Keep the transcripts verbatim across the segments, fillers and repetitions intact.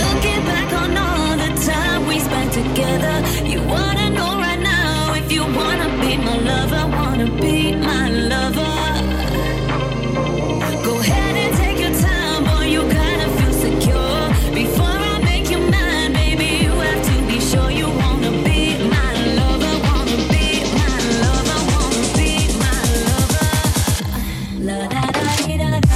Looking back on all the time we spent together, you wanna know right now if you wanna be my lover, wanna be my lover. Go ahead and take your time, boy, you gotta feel secure. Before I make you mine, baby, you have to be sure you wanna be my lover, wanna be my lover, wanna be my lover. La da da da da da.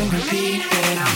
And repeat that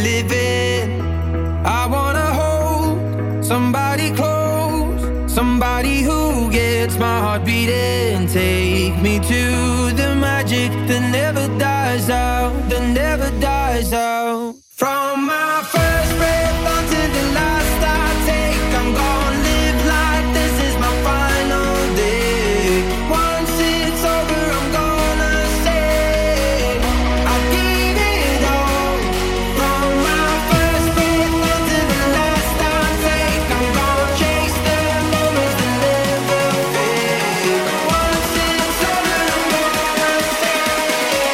live in. I wanna hold somebody close, somebody who gets my heart beating. Take me to the magic that never dies out, that never dies out. From my first breath until the last I take, I'm gonna live like this is my final day. Once it's over, I'm gonna say I gave it all. From my first breath until the last I take, I'm gonna chase the moments that never fade. Once it's over, I'm gonna say I gave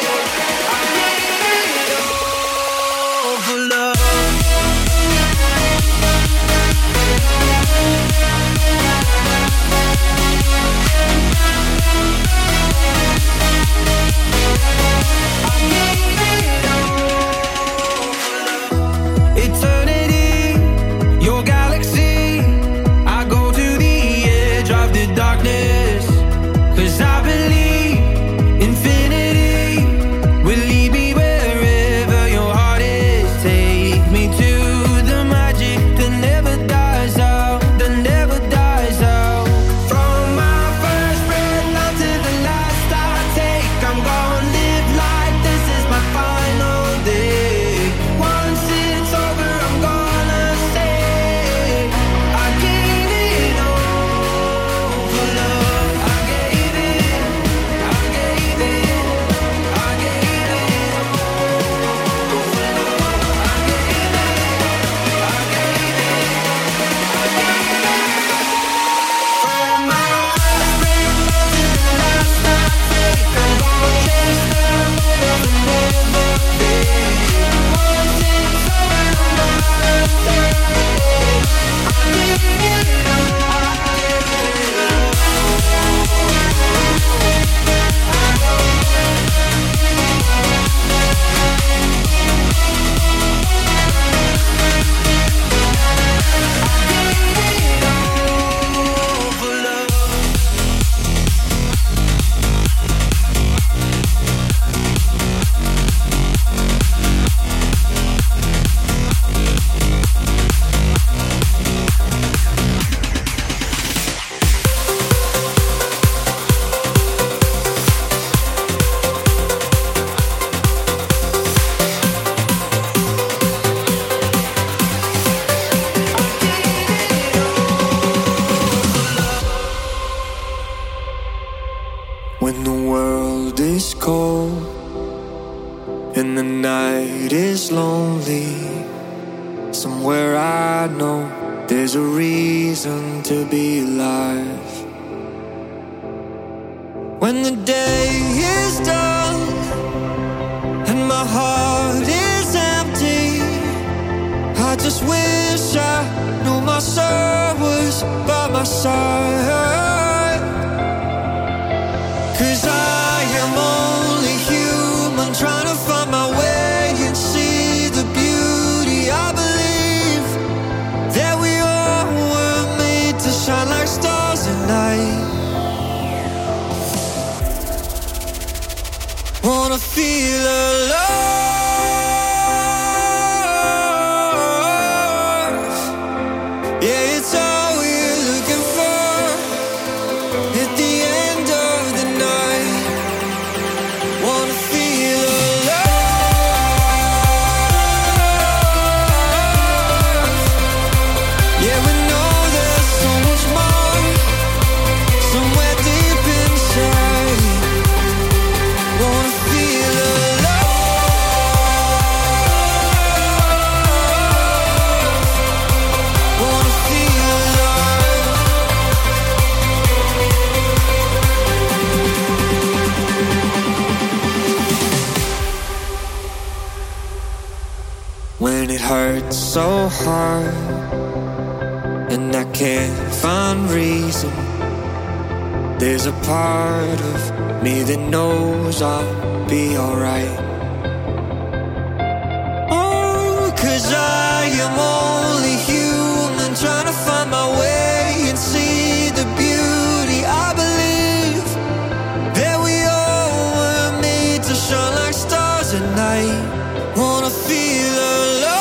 it all for love. Eternity, your galaxy. I go to the edge of the darkness, 'cause I believe infinity will lead me wherever your heart is. Take me to the magic that never dies out, that never dies out. From my first breath until the last I take, I'm gonna live like this is my final day. Once it's over, I'm gonna say I gave it all for love. I gave it, I gave it, I gave it all for love. I gave it, I gave it, I gave it all. From my first breath until the last I take, I'm gonna chase the moment that never fades. Once it's over, I'm gonna say I gave it all. I gave it all. When the world is cold and the night is lonely, somewhere I know there's a reason to be alive. When the day is done and my heart is empty, I just wish I knew my soul was by my side. 'Cause I am only human, trying to find my way and see the beauty. I believe that we all were made to shine like stars at night. Wanna feel alive. Hurt so hard and I can't find reason, there's a part of me that knows I'll be alright. Oh, 'cause I am only human, trying to find my way and see the beauty. I believe that we all were made to shine like stars at night. Wanna feel alive.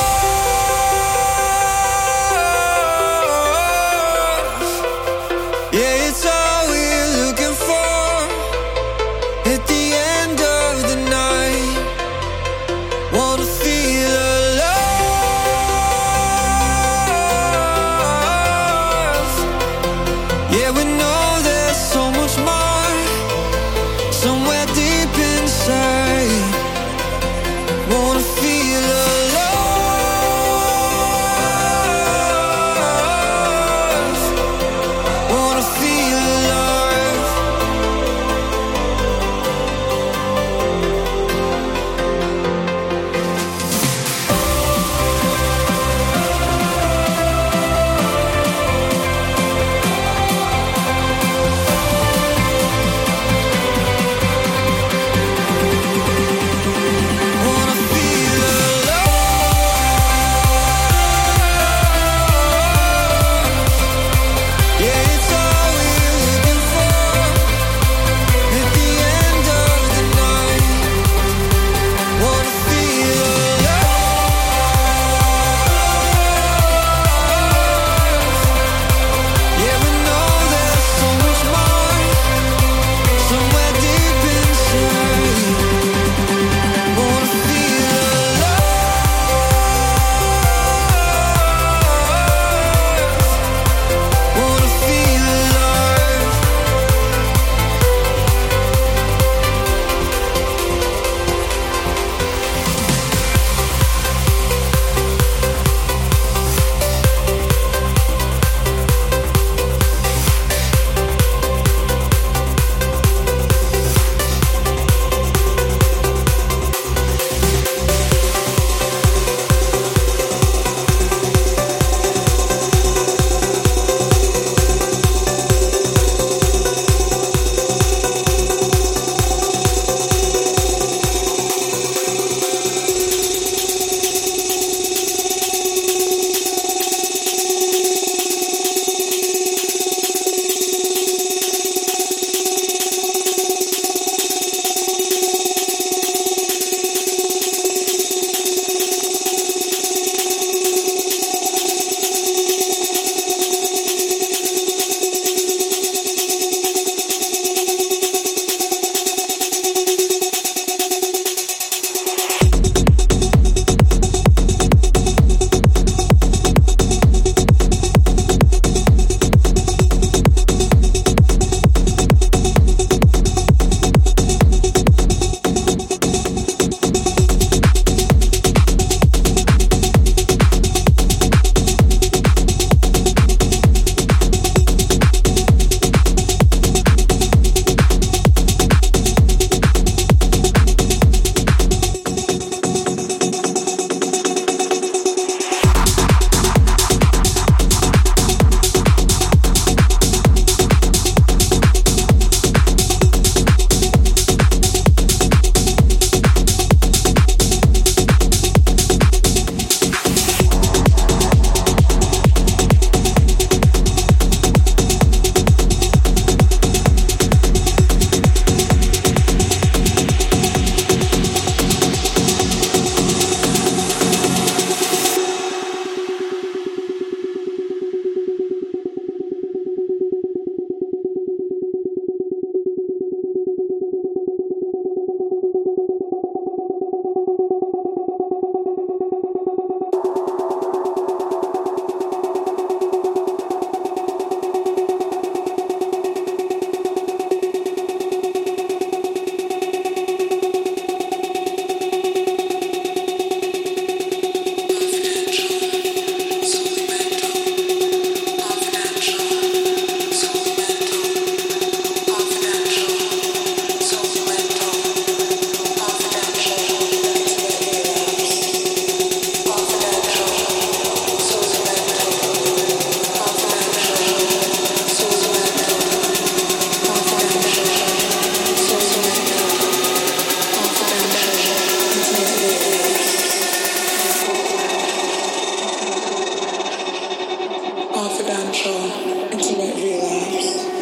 control, intimate relapse. Oh,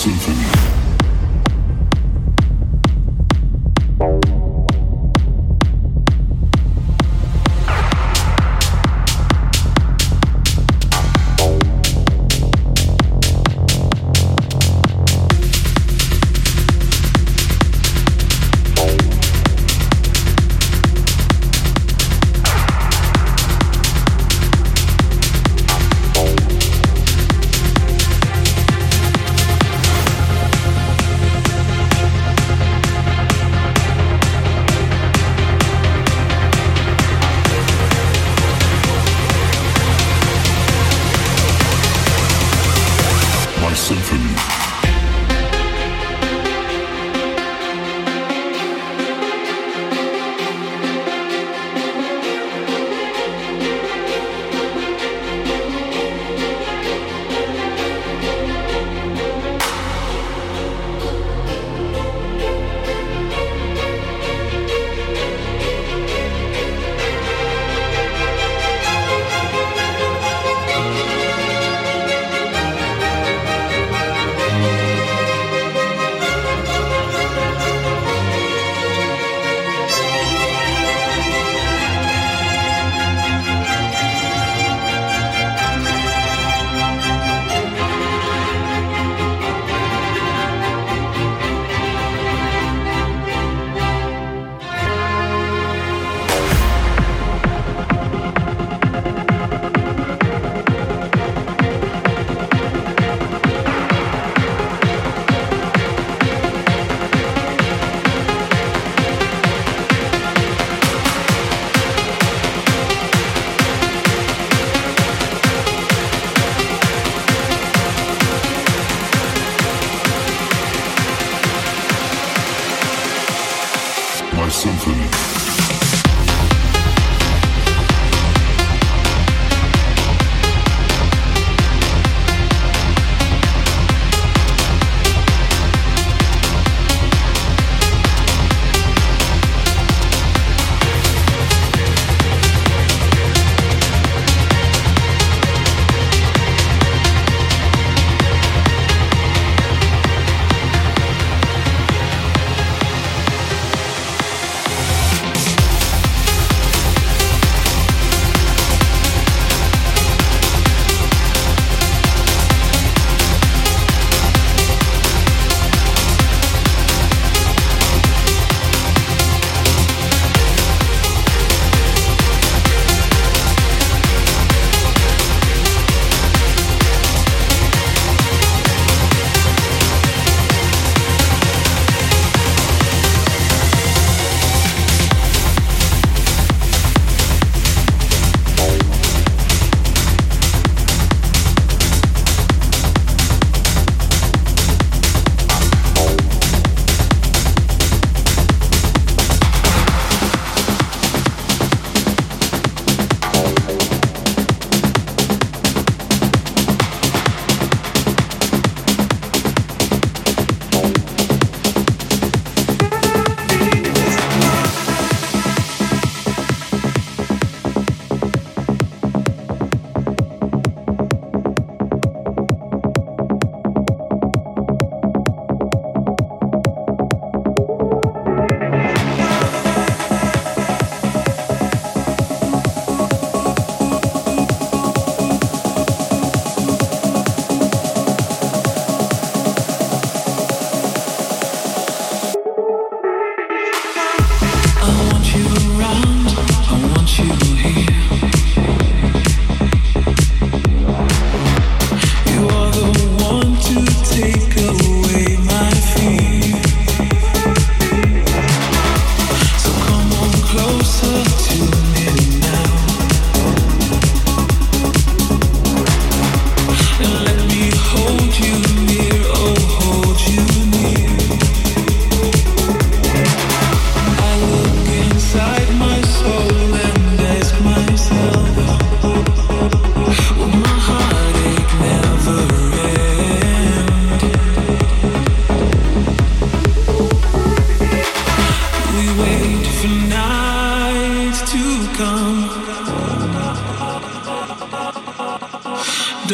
City.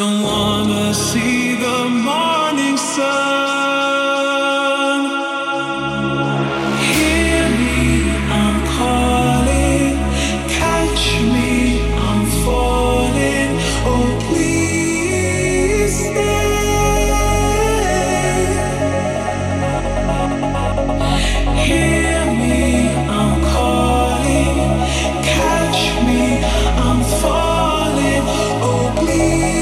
Don't wanna see the morning sun. Hear me, I'm calling. Catch me, I'm falling. Oh, please stay. Hear me, I'm calling. Catch me, I'm falling. Oh, please.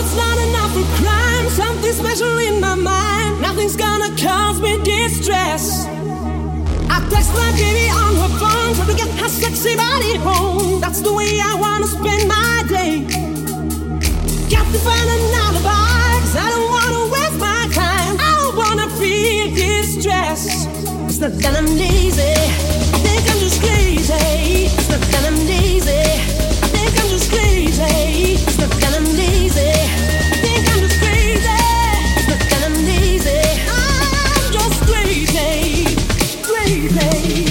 it's not enough for crime. Something special in my mind. Nothing's gonna cause me distress. I text my baby on her phone, try to get her sexy body home. That's the way I wanna spend my day. Got to find another alibi, 'cause I don't wanna waste my time. I don't wanna feel distressed. It's not that I'm lazy, I think I'm just crazy. It's not that I'm lazy, I think I'm just crazy. It's not that I'm lazy, I think I'm just crazy. It's not that I'm lazy, I'm just crazy. Crazy, crazy, crazy.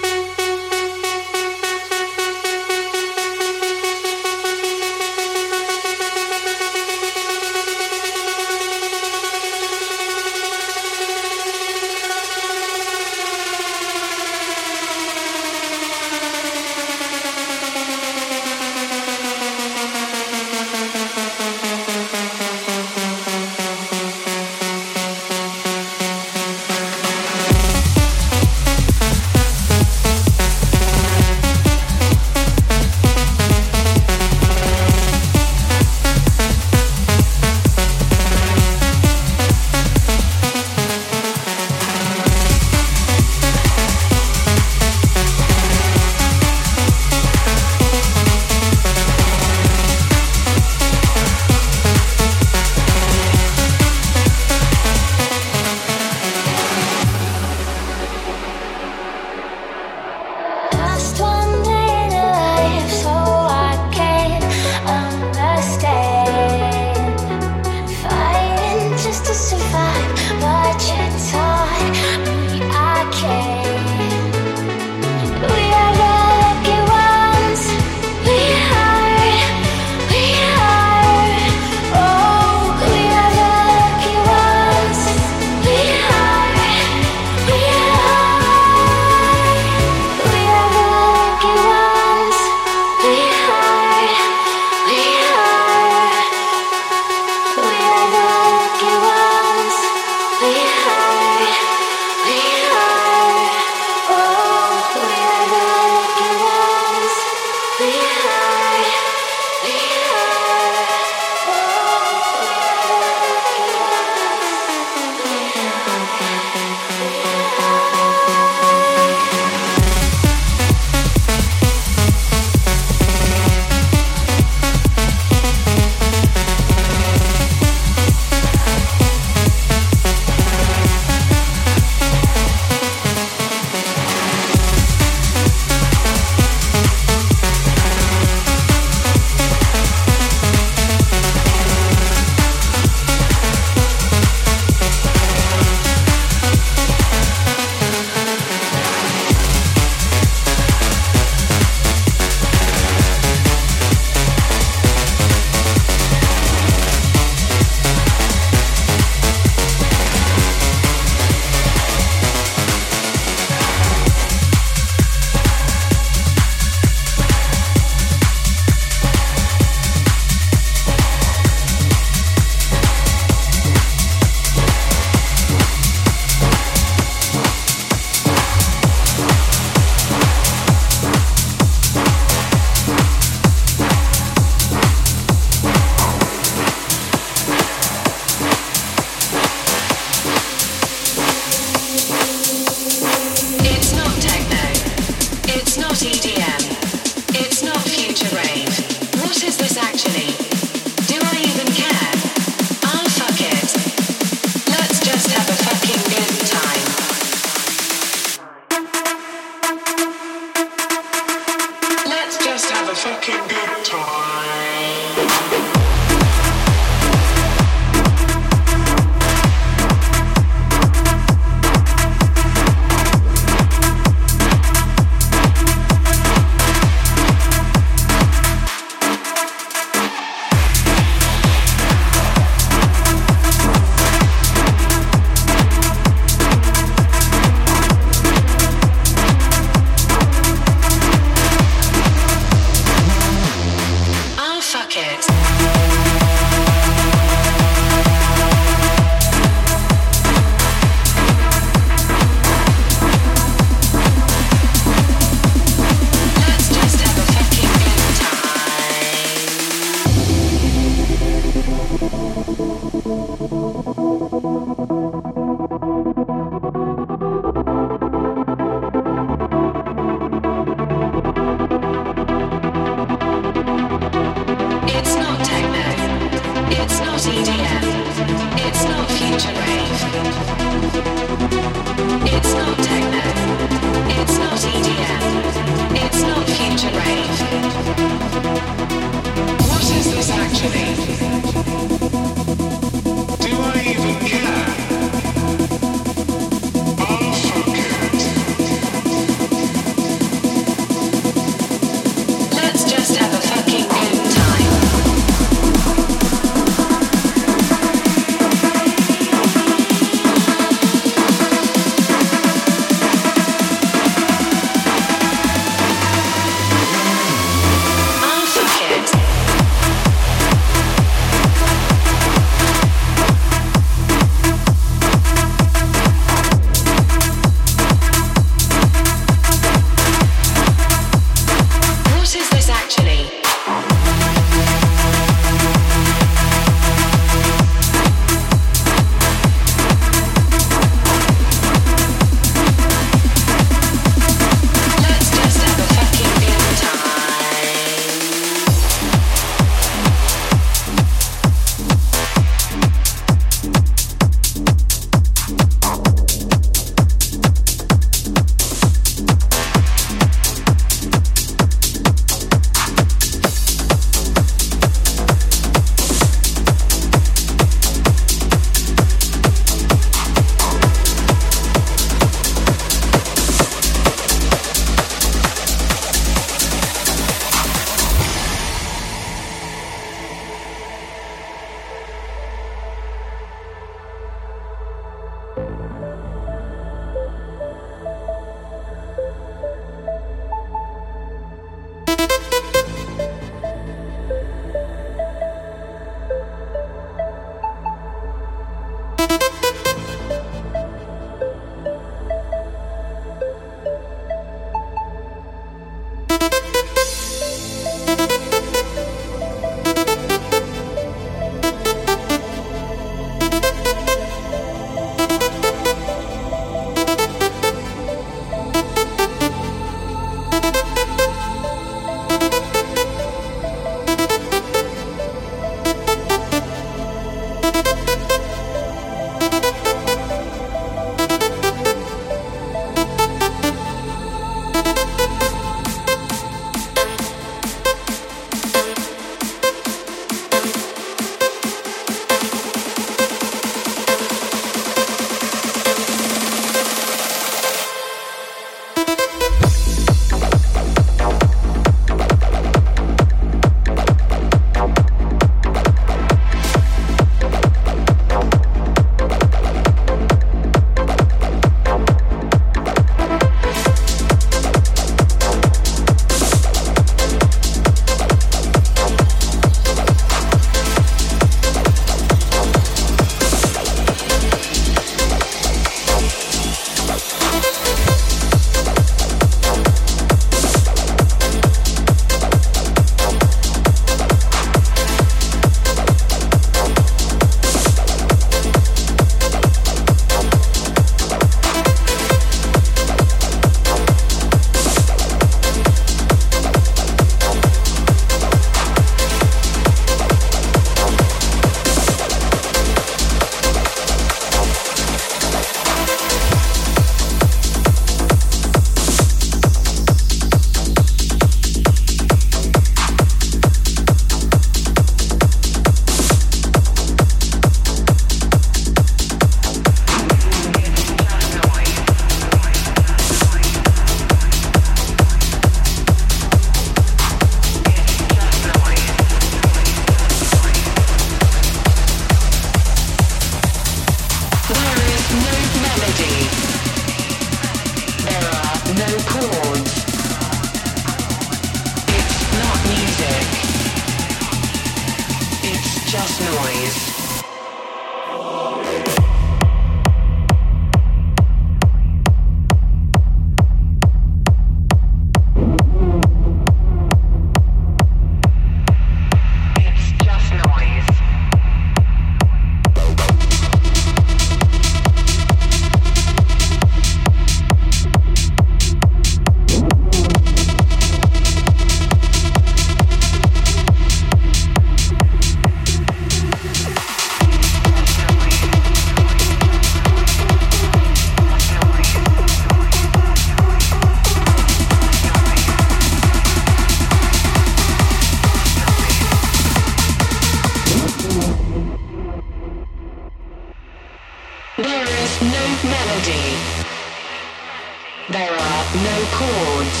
chords.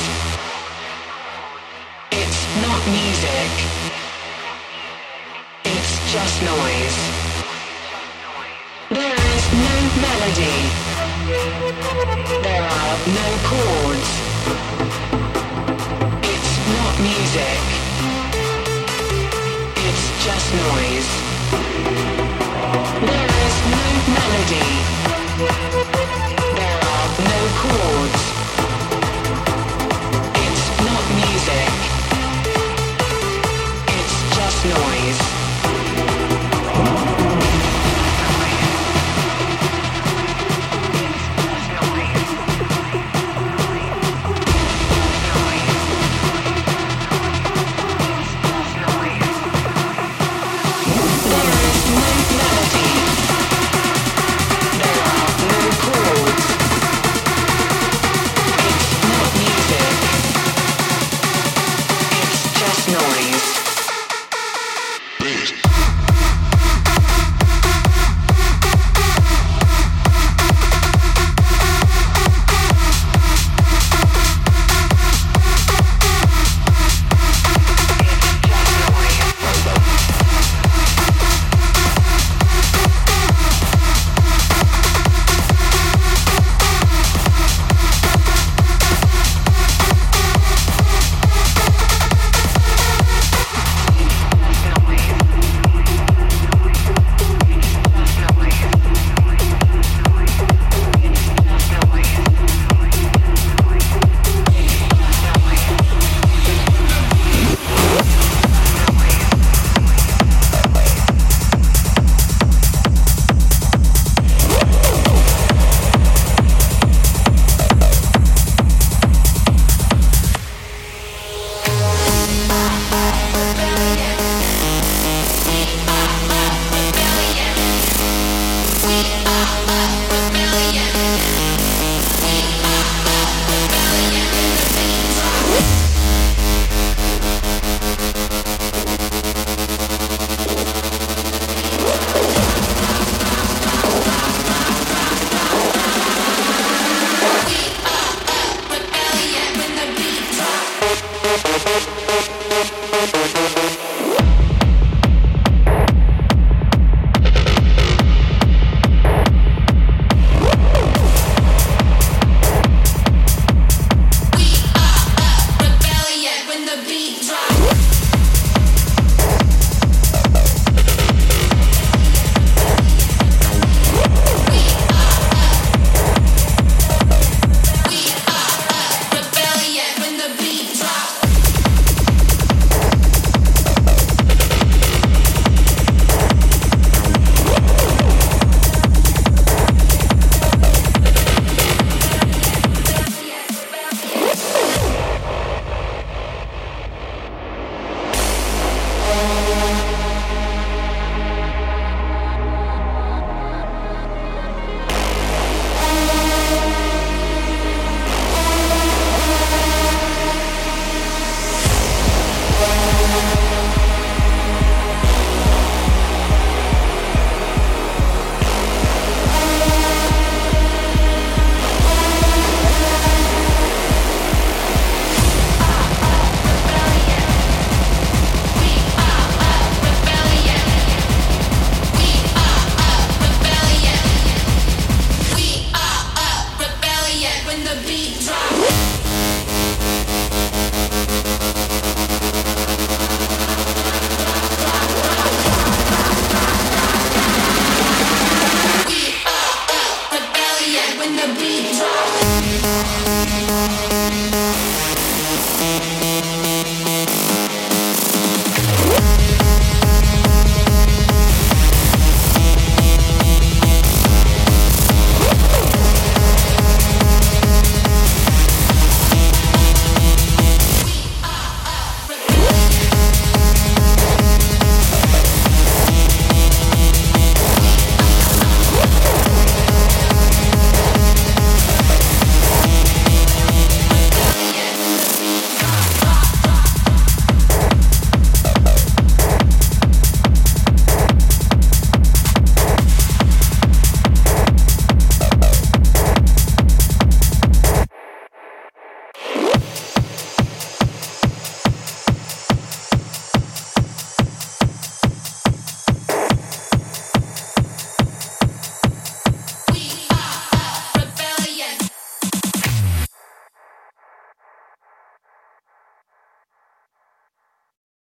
It's not music. It's just noise. There is no melody. There are no chords. It's not music. It's just noise.